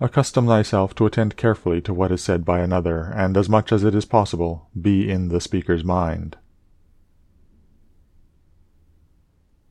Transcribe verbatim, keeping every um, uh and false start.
Accustom thyself to attend carefully to what is said by another, and as much as it is possible, be in the speaker's mind.